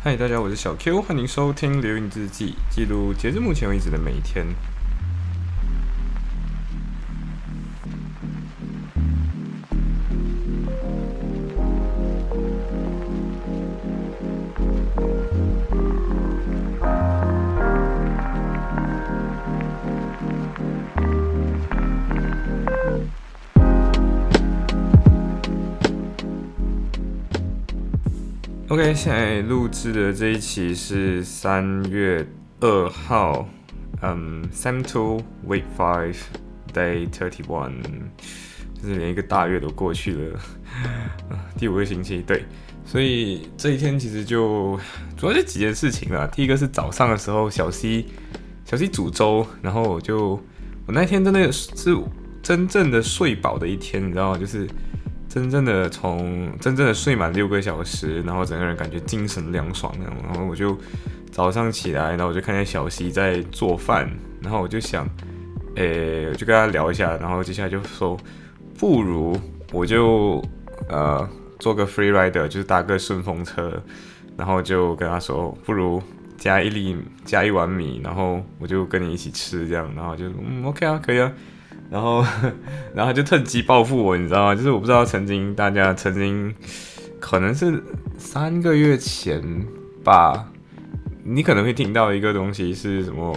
嗨，大家，我是小 Q， 欢迎收听流影日记，记录截至目前为止的每一天。OK， 现在录制的这一期是3月2号，Sem2 Week 5 Day 31， 就是连一个大月都过去了，第5个星期，对，所以这一天其实就主要是几件事情啦。第一个是早上的时候，小 C 煮粥，然后我那天真的是真正的睡饱的一天，你知道吗？就是真正的睡满6个小时，然后整个人感觉精神凉爽那种。然后我就早上起来，然后我就看见小西在做饭，然后我就想，我就跟他聊一下，然后接下来就说，不如我就做个 free rider， 就是搭个顺风车，然后就跟他说，不如加一碗米，然后我就跟你一起吃这样，然后就OK 啊，可以啊。然后就趁机报复我，你知道吗？就是我不知道大家曾经，可能是3个月前吧，你可能会听到一个东西是什么，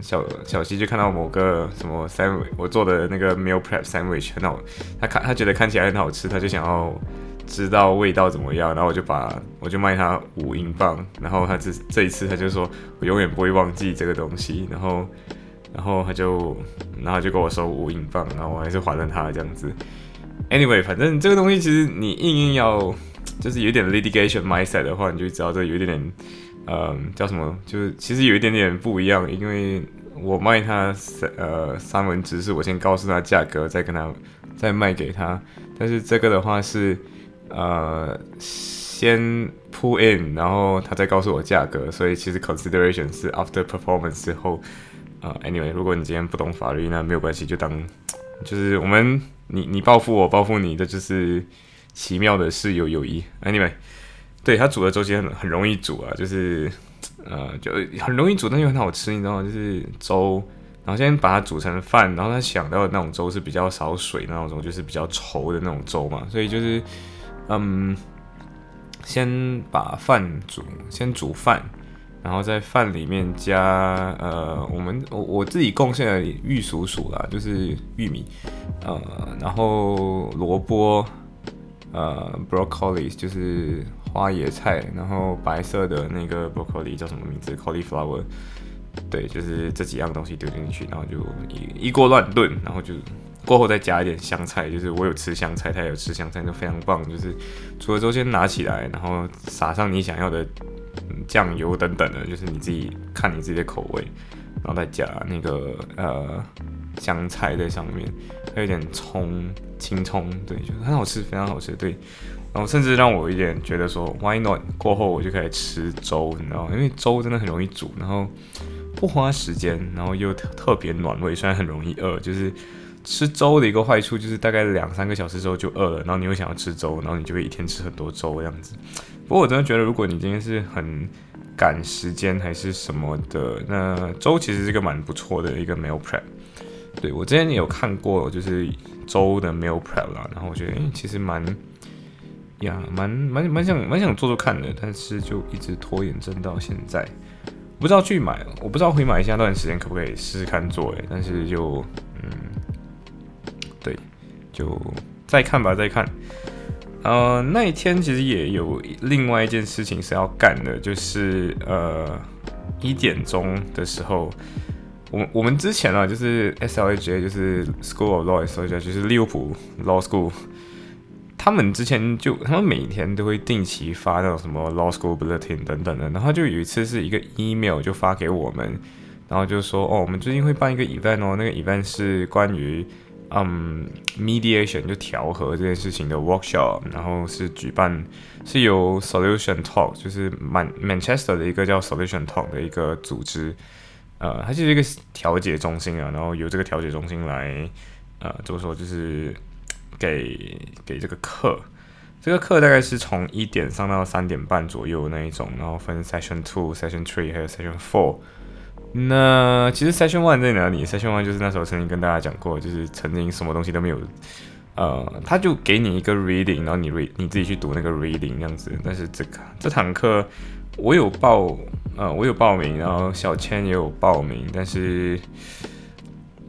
小西就看到某个什么 sandwich， 我做的那个 meal prep sandwich 很好，他觉得看起来很好吃，他就想要知道味道怎么样，然后我就卖他5英镑，然后他这一次他就说，我永远不会忘记这个东西，然后他就跟我收5英镑，然后我还是还了他这样子。Anyway， 反正这个东西其实你硬要就是有点 litigation mindset 的话，你就知道这有一点点，叫什么？就是其实有一点点不一样，因为我卖他三文治是我先告诉他价格，再卖给他。但是这个的话是先 pull in， 然后他再告诉我价格，所以其实 consideration 是 after performance 之后。Anyway， 如果你今天不懂法律，那没有关系，就当就是我们你报复我，报复你，这就是奇妙的室友友谊。Anyway， 对，他煮的粥其实很容易煮啊，就是就很容易煮，但又很好吃，你知道吗？就是粥，然后先把它煮成饭，然后他想到的那种粥是比较少水那种，就是比较稠的那种粥嘛，所以就是先把饭煮，先煮饭。然后在饭里面加我自己贡献的玉蜀黍啦，就是玉米，然后萝卜，broccoli 就是花椰菜，然后白色的那个 broccoli 叫什么名字 ？cauliflower， 对，就是这几样东西丢进去，然后就一锅乱炖，然后就过后再加一点香菜，就是我有吃香菜，他也有吃香菜，就非常棒。就是煮了之后先拿起来，然后撒上你想要的。酱油等等的，就是你自己看你自己的口味，然后再加那个香菜在上面，还有一点葱，青葱，对，就是很好吃，非常好吃，对。然后甚至让我有点觉得说 ，Why not？ 过后我就可以吃粥，你知道吗？因为粥真的很容易煮，然后不花时间，然后又特别暖胃，虽然很容易饿，就是吃粥的一个坏处就是大概2-3个小时之后就饿了，然后你又想要吃粥，然后你就会一天吃很多粥这样子。不过我真的觉得，如果你今天是很赶时间还是什么的，那粥其实是个蛮不错的一个 meal prep。对，我之前也有看过，就是粥的 meal prep 啦，然后我觉得，其实蛮想做做看的，但是就一直拖延症到现在。我不知道回马来西亚那段时间可不可以试试看做但是就对，就再看。那一天其实也有另外一件事情是要干的，就是1点钟的时候，我们之前就是 SLHA， 就是 School of Law SLHA， 就是利物浦 Law School， 他们每天都会定期发那种什么 Law School Bulletin 等等的，然后就有一次是一个 email 就发给我们，然后就说我们最近会办一个 event 那个 event 是关于mediation 就调和这件事情的 workshop， 然后是由 Solution Talk， 就是Manchester 的一个叫 Solution Talk 的一个组织，它就是一个调解中心啊，然后由这个调解中心来，怎么说，就是给这个课这个课大概是从1点上到3点半左右那一种，然后分 Session 2、Session 3还有 Session 4。那其实 Session 1在哪里 ？Session 1就是那时候曾经跟大家讲过，就是曾经什么东西都没有，他就给你一个 reading， 然后你自己去读那个 reading 这样子。但是这堂课我有报名，然后小千也有报名，但是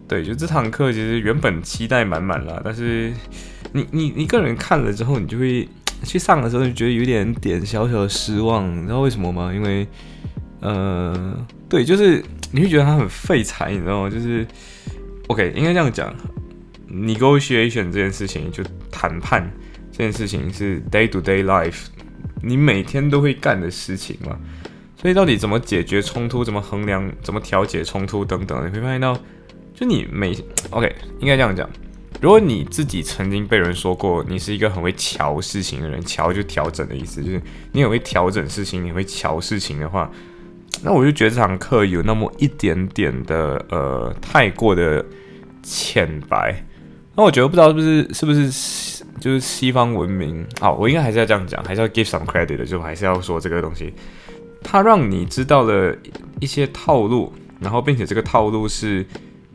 对，就这堂课其实原本期待满满啦，但是你个人看了之后，你就会去上的时候就觉得有点小小的失望，你知道为什么吗？因为对，就是你会觉得它很废柴，你知道吗？就是 OK， 应该这样讲 ，negotiation 这件事情，就谈判这件事情是 day to day life， 你每天都会干的事情嘛。所以到底怎么解决冲突，怎么衡量，怎么调解冲突等等，你会发现到，就你OK， 应该这样讲。如果你自己曾经被人说过你是一个很会调事情的人，调就调整的意思，就是你很会调整事情，你会调事情的话，那我就觉得这堂课有那么一点点的太过的浅白。那我觉得不知道是不是就是西方文明，好，我应该还是要这样讲，还是要 give some credit 的，就还是要说这个东西，它让你知道了一些套路，然后并且这个套路是。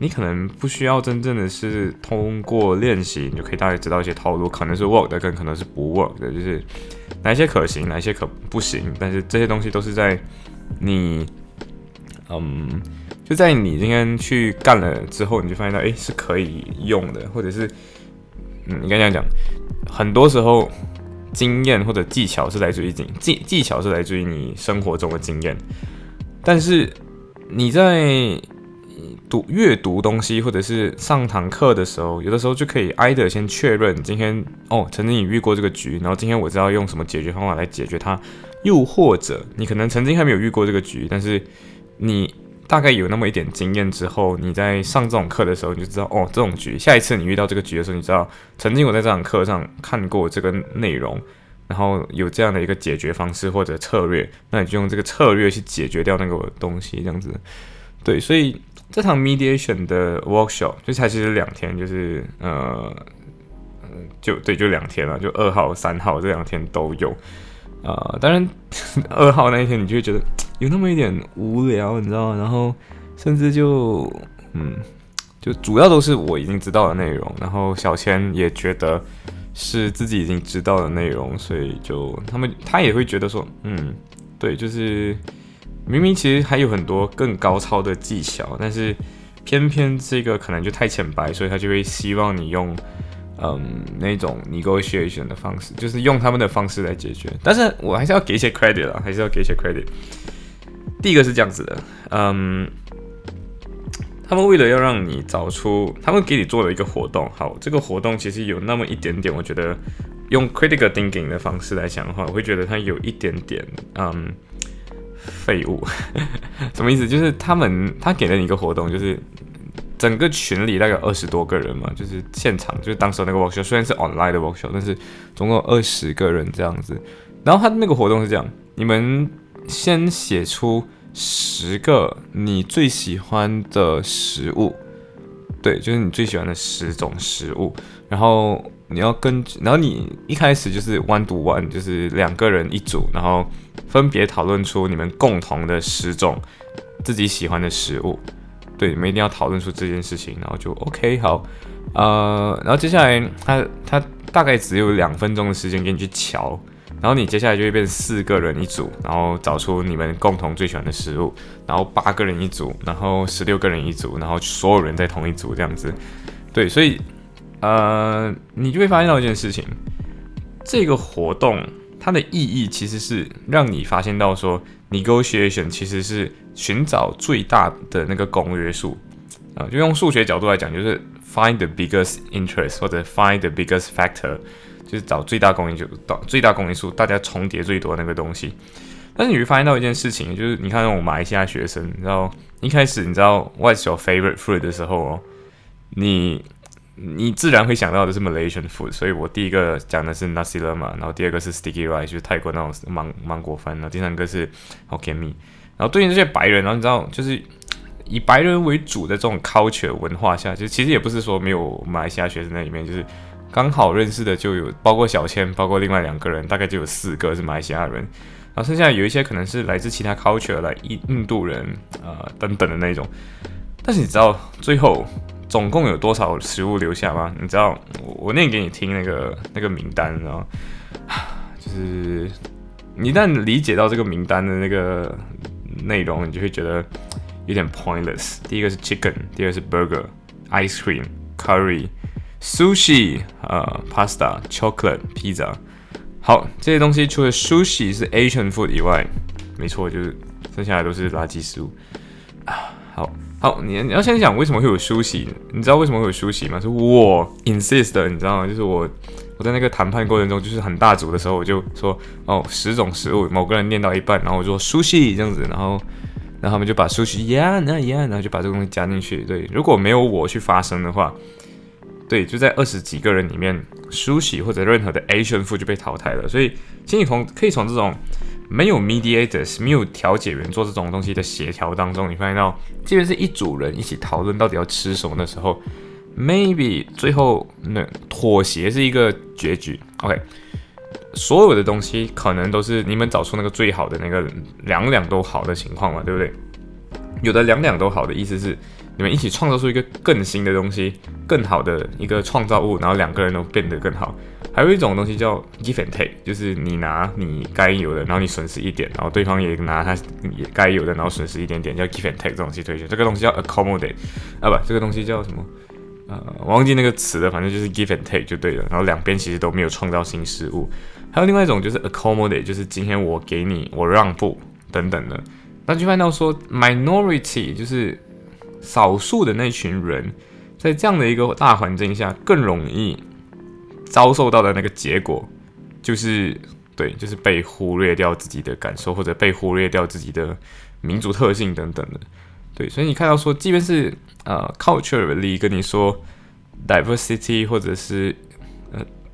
你可能不需要真正的是通过练习，你就可以大概知道一些套路，可能是 work 的，跟可能是不 work 的，就是哪些可行，哪些可不行。但是这些东西都是在你，就在你今天去干了之后，你就发现到，哎，是可以用的，或者是，应该这样讲，很多时候经验或者技巧是来自于技巧是来自于你生活中的经验，但是你在。阅读东西或者是上堂课的时候，有的时候就可以either先确认今天曾经你遇过这个局，然后今天我知道用什么解决方法来解决它，又或者你可能曾经还没有遇过这个局，但是你大概有那么一点经验之后，你在上这种课的时候你就知道这种局，下一次你遇到这个局的时候，你知道曾经我在这堂课上看过这个内容，然后有这样的一个解决方式或者策略，那你就用这个策略去解决掉那个东西，这样子。对，所以这堂 mediation 的 workshop 就才其实2天，就是就2天了，就2号、3号这2天都有。当然2号那一天你就会觉得有那么一点无聊，你知道吗？然后甚至就就主要都是我已经知道的内容，然后小千也觉得是自己已经知道的内容，所以就他也会觉得说，对，就是。明明其实还有很多更高超的技巧，但是偏偏这个可能就太浅白，所以他就会希望你用那种 negotiation 的方式，就是用他们的方式来解决。但是我还是要给一些 credit 啦，还是要给一些 credit。第一个是这样子的，他们为了要让你找出，他们给你做了一个活动，好，这个活动其实有那么一点点，我觉得用 critical thinking 的方式来想的话，我会觉得它有一点点废物，什么意思？就是他给了你一个活动，就是整个群里大概20多个人嘛，就是现场，就是当时那个 workshop， 虽然是 online 的 workshop， 但是总共20个人这样子。然后他那个活动是这样：你们先写出10个你最喜欢的食物，对，就是你最喜欢的10种食物，然后你要然后你一开始就是 one to one， 就是2个人一组，然后分别讨论出你们共同的10种自己喜欢的食物。对，你们一定要讨论出这件事情，然后就 OK 好，然后接下来他大概只有2分钟的时间给你去瞧，然后你接下来就会变4个人一组，然后找出你们共同最喜欢的食物，然后8个人一组，然后16个人一组，然后所有人在同一组这样子。对，所以。你就会发现到一件事情，这个活动它的意义其实是让你发现到说 ，negotiation 其实是寻找最大的那个公约数，就用数学角度来讲，就是 find the biggest interest 或者 find the biggest factor， 就是找最大公约数，大家重叠最多的那个东西。但是你会发现到一件事情，就是你看那种马来西亚学生，你知道一开始你知道 what's your favorite food 的时候你自然会想到的是 Malaysian food， 所以我第一个讲的是 Nasi Lemak， 然后第二个是 Sticky Rice， 就是泰国那种芒果饭，然后第三个是 Hokkien Mee。然后对于这些白人，然后你知道，就是以白人为主的这种culture文化下，就其实也不是说没有马来西亚学生在里面，就是刚好认识的就有包括小千，包括另外2个人，大概就有4个是马来西亚人，然后剩下有一些可能是来自其他 culture， 来印度人等等的那种。但是你知道最后总共有多少食物留下吗？你知道我念给你听那个名单，然后就是你一旦理解到这个名单的那个内容，你就会觉得有点 pointless。第一个是 chicken， 第二个是 burger、ice cream、curry、sushi、pasta、chocolate、pizza。好，这些东西除了 sushi 是 Asian food 以外，没错，就是剩下来都是垃圾食物。好，你要先想为什么会有 sushi， 你知道为什么会有 sushi 吗？是我 insist 的，你知道吗？就是我在那个谈判过程中，就是很大组的时候，我就说哦，10种食物，某个人念到一半，然后我就说 sushi 这样子，然后他们就把 sushi然后就把这个东西加进去。对，如果没有我去发声的话，对，就在20几个人里面 ，sushi 或者任何的 Asian food 就被淘汰了。所以，其实你可以从这种没有 mediators、没有调解员做这种东西的协调当中，你发现到，即便是一组人一起讨论到底要吃什么的时候 ，maybe 最后妥协是一个结局。OK， 所有的东西可能都是你们找出那个最好的那个两都好的情况嘛，对不对？有的两都好的意思是，你们一起创造出一个更新的东西，更好的一个创造物，然后2个人都变得更好。还有一种东西叫 give and take， 就是你拿你该有的，然后你损失一点，然后对方也拿他也该有的，然后损失一点点，叫 give and take 这种东西推荐。这个东西叫 accommodate， 这个东西叫什么？我忘记那个词了，反正就是 give and take 就对了。然后2边其实都没有创造新事物。还有另外一种就是 accommodate， 就是今天我给你，我让步等等的。那就看到说 minority 就是少数的那群人，在这样的一个大环境下，更容易遭受到的那个结果，就是被忽略掉自己的感受，或者被忽略掉自己的民族特性等等的。对，所以你看到说，即便是culturally 跟你说 diversity 或者是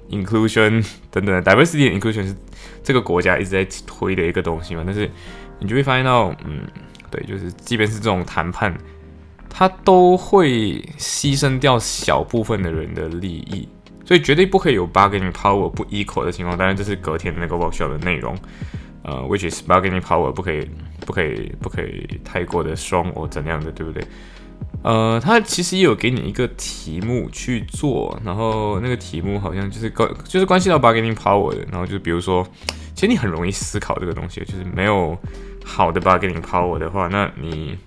inclusion 等等的 ，diversity and inclusion 是这个国家一直在推的一个东西嘛，但是你就会发现到，对，就是即便是这种谈判，他都会牺牲掉小部分的人的利益，所以绝对不可以有 bargaining power 不 equal 的情况。当然，这是隔天那个 workshop 的内容，which is bargaining power 不可以太过的 strong 或怎样的，对不对？他其实也有给你一个题目去做，然后那个题目好像就是关系到 bargaining power 的，然后就比如说，其实你很容易思考这个东西，就是没有好的 bargaining power 的话，那你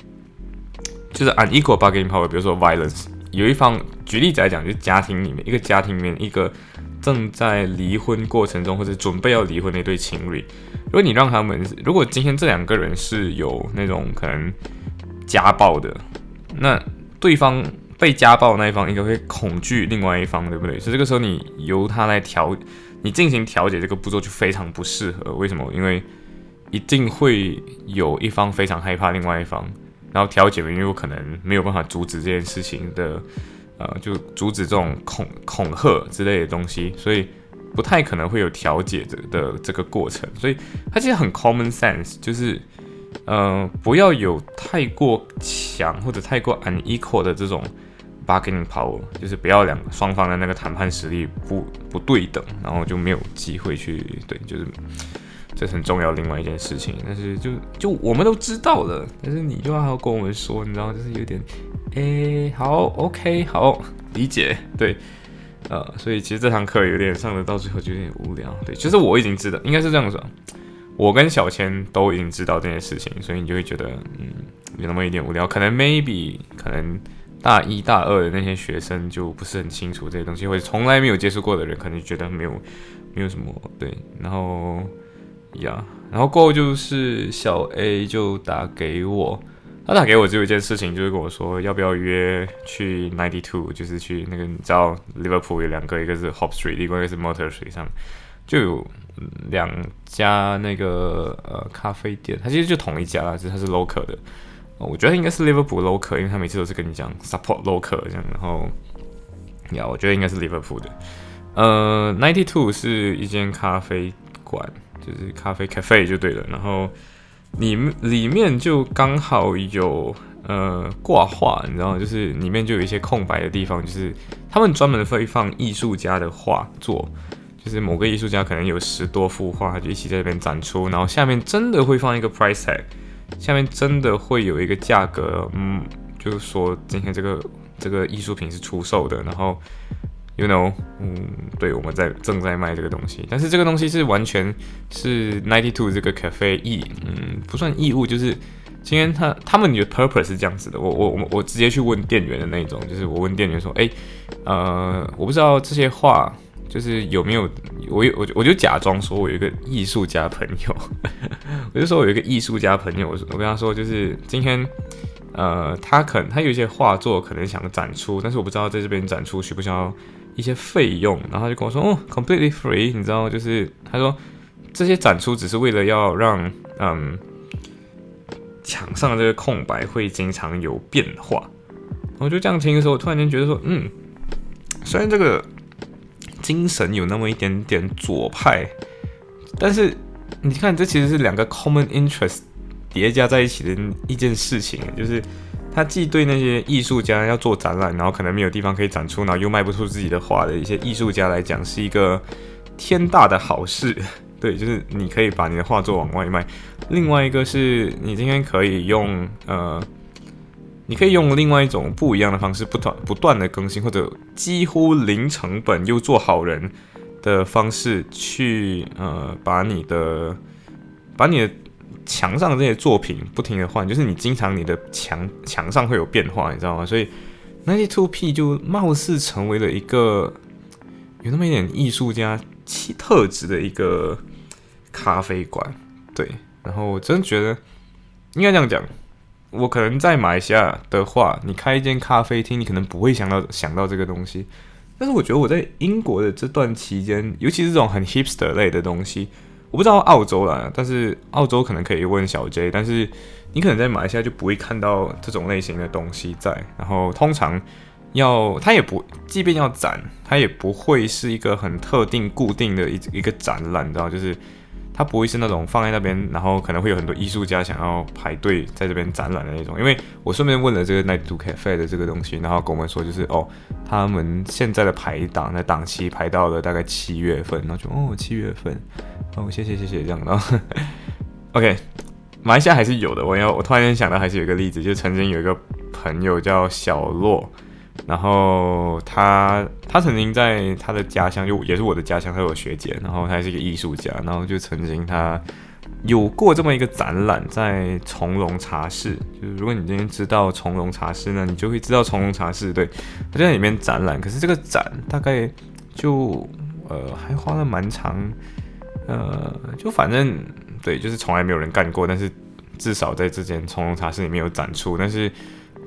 就是 unequal bargaining power， 比如说 violence， 有一方，举例子来讲，就是一个家庭里面，一个正在离婚过程中或者准备要离婚的一对情侣，如果今天这2个人是有那种可能家暴的，那对方被家暴那一方应该会恐惧另外一方，对不对？所以这个时候你由他来你进行调解这个步骤就非常不适合。为什么？因为一定会有一方非常害怕另外一方。然后调解员又可能没有办法阻止这件事情的，就阻止这种恐吓之类的东西，所以不太可能会有调解的这个过程。所以它其实很 common sense， 就是不要有太过强或者太过 unequal 的这种 bargaining power， 就是不要双方的那个谈判实力不对等，然后就没有机会去对，就是。这很重要，另外一件事情，但是就我们都知道了，但是你就还要跟我们说，你知道，就是有点，好 ，OK， 好，理解，对，所以其实这堂课有点上的到最后就有点无聊，对，就是我已经知道，应该是这样说，我跟小千都已经知道这件事情，所以你就会觉得，有那么一点无聊，可能 maybe 可能大1、大2的那些学生就不是很清楚这些东西，或者从来没有接触过的人，可能就觉得没有什么，对，然后。Yeah， 然后过后就是小 A 就打给我，他打给我只有一件事情，就是跟我说要不要约去92，就是去那个你知道 Liverpool 有2个，一个是 Hope Street， 另外一个是 Motor Street 上面就有2家那个咖啡店，它其实就同一家啦，只是它是 local 的，我觉得应该是 Liverpool local， 因为他每次都是跟你讲 support local 这样，然后呀，我觉得应该是 Liverpool 的，92是一间咖啡馆。就是咖啡 cafe 就对了，然后里面就刚好有挂画，你知道，就是里面就有一些空白的地方，就是他们专门会放艺术家的画作，就是某个艺术家可能有10多幅画，就一起在这边展出，然后下面真的会放一个 price tag， 下面真的会有一个价格，就是说今天这个艺术品是出售的，然后 you know， 对，我们正在卖这个东西，但是这个东西是完全是92这个 cafe 不算义务，就是今天他们的 purpose 是这样子的，我直接去问店员的那种，就是我问店员说，我不知道这些画就是有没有，我就假装说我有一个艺术家朋友，我就说我有一个艺术家朋友，我跟他说就是今天他有一些画作可能想展出，但是我不知道在这边展出需不需要一些费用，然后他就跟我说completely free， 你知道，就是他说这些展出只是为了要让墙上这个空白会经常有变化，我就这样听的时候，我突然间觉得说，虽然这个精神有那么一点点左派，但是你看，这其实是两个 common interest 叠加在一起的一件事情，就是他既对那些艺术家要做展览，然后可能没有地方可以展出，然后又卖不出自己的画的一些艺术家来讲，是一个天大的好事。对，就是你可以把你的画作往外卖。另外一个是你今天可以用你可以用另外一种不一样的方式，不断的更新，或者几乎零成本又做好人的方式去把你的墙上这些作品不停的换，就是你经常你的墙上会有变化，你知道吗？所以 92P 就貌似成为了一个有那么一点艺术家特质的一个咖啡馆，对。然后我真的觉得应该这样讲，我可能在马来西亚的话，你开一间咖啡厅，你可能不会想到这个东西。但是我觉得我在英国的这段期间，尤其是这种很 hipster 类的东西，我不知道澳洲啦，但是澳洲可能可以问小 J， 但是你可能在马来西亚就不会看到这种类型的东西在。然后通常它也不，即便要展，它也不会是一个很特定固定的一个展览，你知道，就是它不会是那种放在那边，然后可能会有很多艺术家想要排队在这边展览的那种。因为我顺便问了这个92 Cafe 的这个东西，然后跟我们说就是他们现在的档期排到了大概7月份，然后就7月份，谢谢这样，然后OK， 马来西亚还是有的。我突然间想到还是有一个例子，就曾经有一个朋友叫小洛。然后他曾经在他的家乡，就也是我的家乡，他有学姐，然后他是一个艺术家，然后就曾经他有过这么一个展览在从容茶室，就是如果你今天知道从容茶室呢，你就会知道从容茶室，对，他就在里面展览。可是这个展大概就还花了蛮长，就反正对，就是从来没有人干过，但是至少在这间从容茶室里面有展出，但是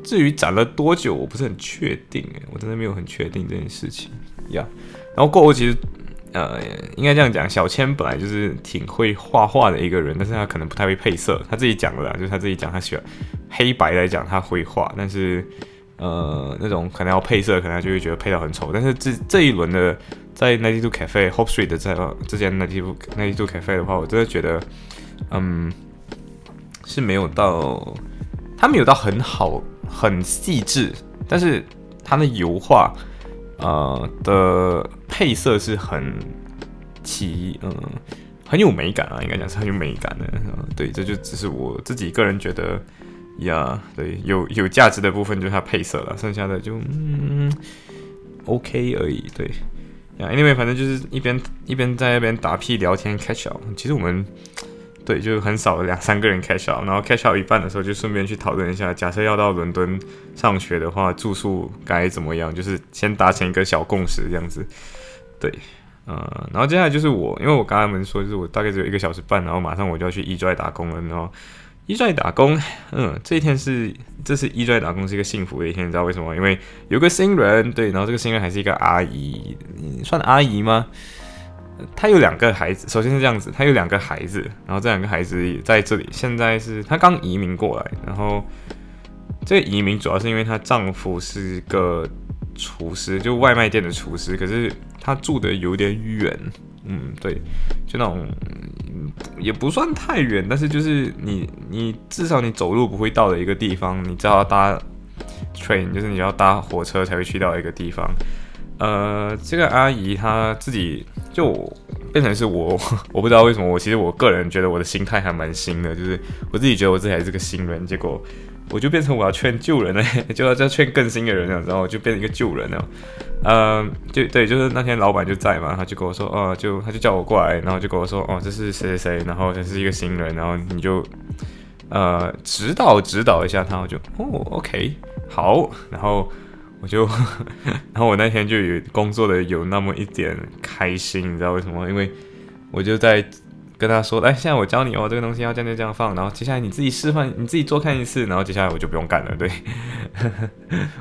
至于展了多久，我不是很确定，我真的没有很确定这件事情呀。Yeah. 然后过后其实，应该这样讲，小千本来就是挺会画画的一个人，但是他可能不太会配色，他自己讲了啦，就是他自己讲，他喜欢黑白来讲他会画，但是那种可能要配色，可能他就会觉得配到很丑。但是这一轮的在92 Cafe Hope Street 的这间92 Cafe 的话，我真的觉得，是没有到，他没有到很好。很细致，但是它的油画，的配色是很有美感啊，应该讲是很有美感的。对，这就只是我自己个人觉得，呀，对，有价值的部分就是它配色了，剩下的就OK 而已。对，呀，anyway， 反正就是一边在那边打屁聊天 catch up。其实我们。对，就很少2-3个人 cash out， 然后 cash out 一半的时候就顺便去讨论一下，假设要到伦敦上学的话，住宿该怎么样，就是先达成一个小共识这样子。对，然后接下来就是我，因为我刚才们说，就是我大概只有1个小时半，然后马上我就要去Ejoy打工了。然后Ejoy打工，这是Ejoy打工是一个幸福的一天，你知道为什么？因为有个新人，对，然后这个新人还是一个阿姨，算阿姨吗？他有2个孩子，首先是这样子，他有2个孩子，然后这2个孩子在这里，现在是他刚移民过来，然后这个移民主要是因为她丈夫是个厨师，就外卖店的厨师，可是他住的有点远，对，就那种也不算太远，但是就是你至少你走路不会到的一个地方，你只好搭 train， 就是你要搭火车才会去到一个地方。这个阿姨她自己就变成是我不知道为什么，其实我个人觉得我的心态还蛮新的，就是我自己觉得我自己还是个新人，结果我就变成我要劝旧人了，就要劝更新的人了，然后我就变成一个旧人了。就对，就是那天老板就在嘛，他就跟我说，他就叫我过来，然后就跟我说，这是谁谁谁，然后这是一个新人，然后你就指导一下他，我就OK 好，然后。我那天就有工作的有那么一点开心，你知道为什么？因为我就在跟他说，现在我教你这个东西要这样放，然后接下来你自己示范，你自己做看一次，然后接下来我就不用干了，对。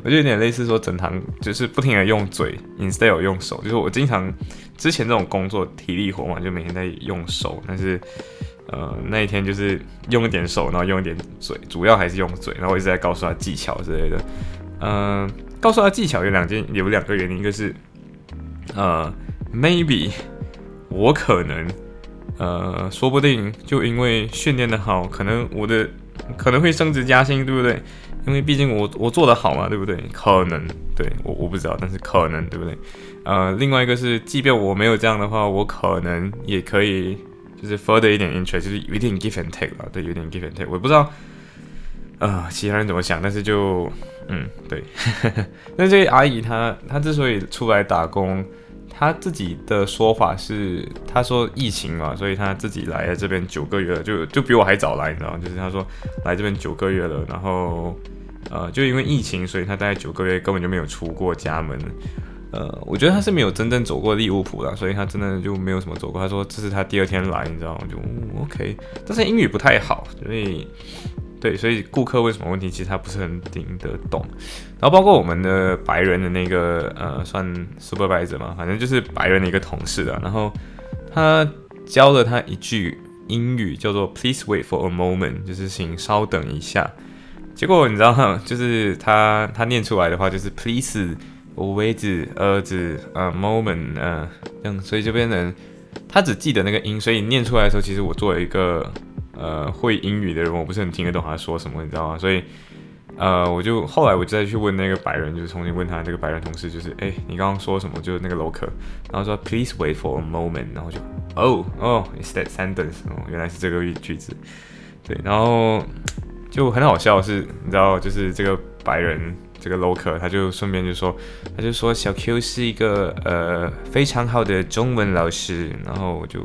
我就有点类似说整堂就是不停的用嘴 ，instead of 用手，就是我经常之前这种工作体力活嘛，就每天在用手，但是那一天就是用一点手，然后用一点嘴，主要还是用嘴，然后我一直在告诉他技巧之类的，告诉他技巧有两个原因，一个是，maybe 我可能，说不定就因为训练的好，可能会升职加薪，对不对？因为毕竟我做的好嘛，对不对？可能，对，我不知道，但是可能，对不对？另外一个是，即便我没有这样的话，我可能也可以，就是 further 一点 interest， 就是有点 give and take 啦，对，有点 give and take， 我也不知道。其他人怎么想，但是就，对。那这位阿姨她之所以出来打工，她自己的说法是，她说疫情嘛，所以她自己来了这边9个月了，就比我还早来，你知道吗？就是她说来这边9个月了，然后就因为疫情，所以她大概9个月根本就没有出过家门。我觉得她是没有真正走过利物浦啦，所以她真的就没有什么走过。她说这是她第2天来，你知道吗？就 OK， 但是英语不太好，所以。对，所以顾客问什么问题，其实他不是很听得懂。然后包括我们的白人的那个算 supervisor 嘛，反正就是白人的一个同事啦。然后他教了他一句英语，叫做 "Please wait for a moment"， 就是请稍等一下。结果你知道吗？就是他念出来的话就是 "Please wait a moment"，这样，所以就变成他只记得那个音，所以念出来的时候，其实我做了一个。会英语的人，我不是很听得懂他说什么，你知道吗？所以，后来我再去问那个白人，就是重新问他这个白人同事，就是，你刚刚说什么？就是那个 local， 然后说 Please wait for a moment， 然后就 It's that sentence， 原来是这个句子，对，然后就很好笑的是，你知道，就是这个白人这个 local， 他就顺便就说，他就说小 Q 是一个非常好的中文老师，然后我就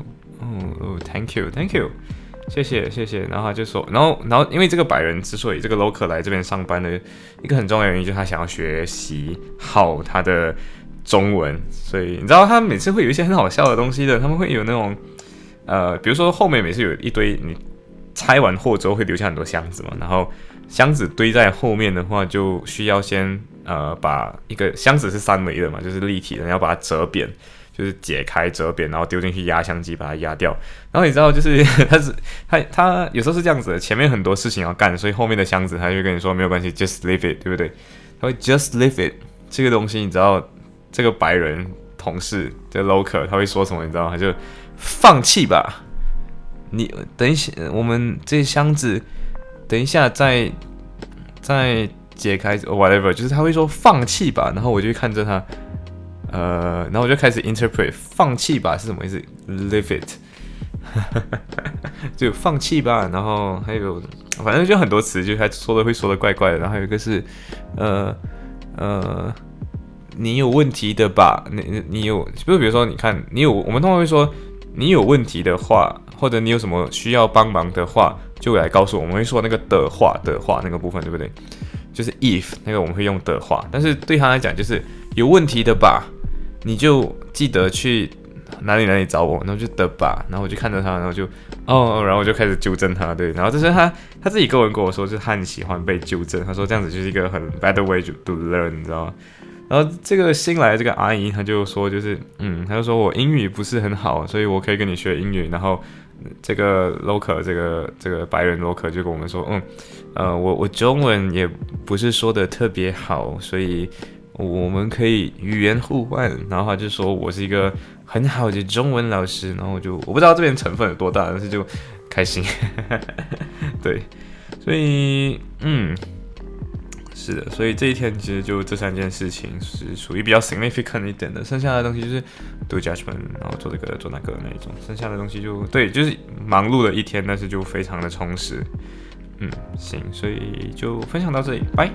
Thank you。谢谢，然后他就说，然后因为这个白人之所以这个 local 来这边上班的一个很重要的原因，就是他想要学习好他的中文，所以你知道他每次会有一些很好笑的东西的，他们会有那种比如说后面每次有一堆你拆完货之后会留下很多箱子嘛，然后箱子堆在后面的话，就需要先把一个箱子是三维的嘛，就是立体的，你要把它折扁。就是解开折扁，然后丢进去压箱机，把它压掉。然后你知道，就是他有时候是这样子的，前面很多事情要干，所以后面的箱子他就跟你说没有关系 ，just leave it， 对不对？他会 just leave it 这个东西，你知道这个白人同事这个 local 他会说什么？你知道，他就放弃吧。你等一下，我们这箱子等一下再解开 whatever， 就是他会说放弃吧。然后我就看着他。然后我就开始 interpret， 放弃吧是什么意思 ？Leave it， 就放弃吧。然后还有，反正就很多词，就他说的会说的怪怪的。然后还有一个是，你有问题的吧？你有，就比如说，你看，你有，我们通常会说，你有问题的话，或者你有什么需要帮忙的话，就来告诉我们会说那个的话那个部分，对不对？就是 if 那个我们会用的话，但是对他来讲就是有问题的吧。你就记得去哪里找我，然后就的吧，然后我就看着他，然后就然后我就开始纠正他，对，然后这是他自己跟我说，就是他很喜欢被纠正，他说这样子就是一个很 better way to learn， 你知道吗？然后这个新来的这个阿姨，她就说就是她就说我英语不是很好，所以我可以跟你学英语，然后。这个 local 这个白人 local 就跟我们说，我中文也不是说的特别好，所以我们可以语言互换，然后他就说我是一个很好的中文老师，然后我不知道这边成分有多大，但是就开心，对，所以是的，所以这一天其实就这三件事情是属于比较 significant 一点的，剩下的东西就是 do judgment， 然后做这个做那个那一种，剩下的东西就对，就是忙碌的一天，但是就非常的充实，行，所以就分享到这里，拜。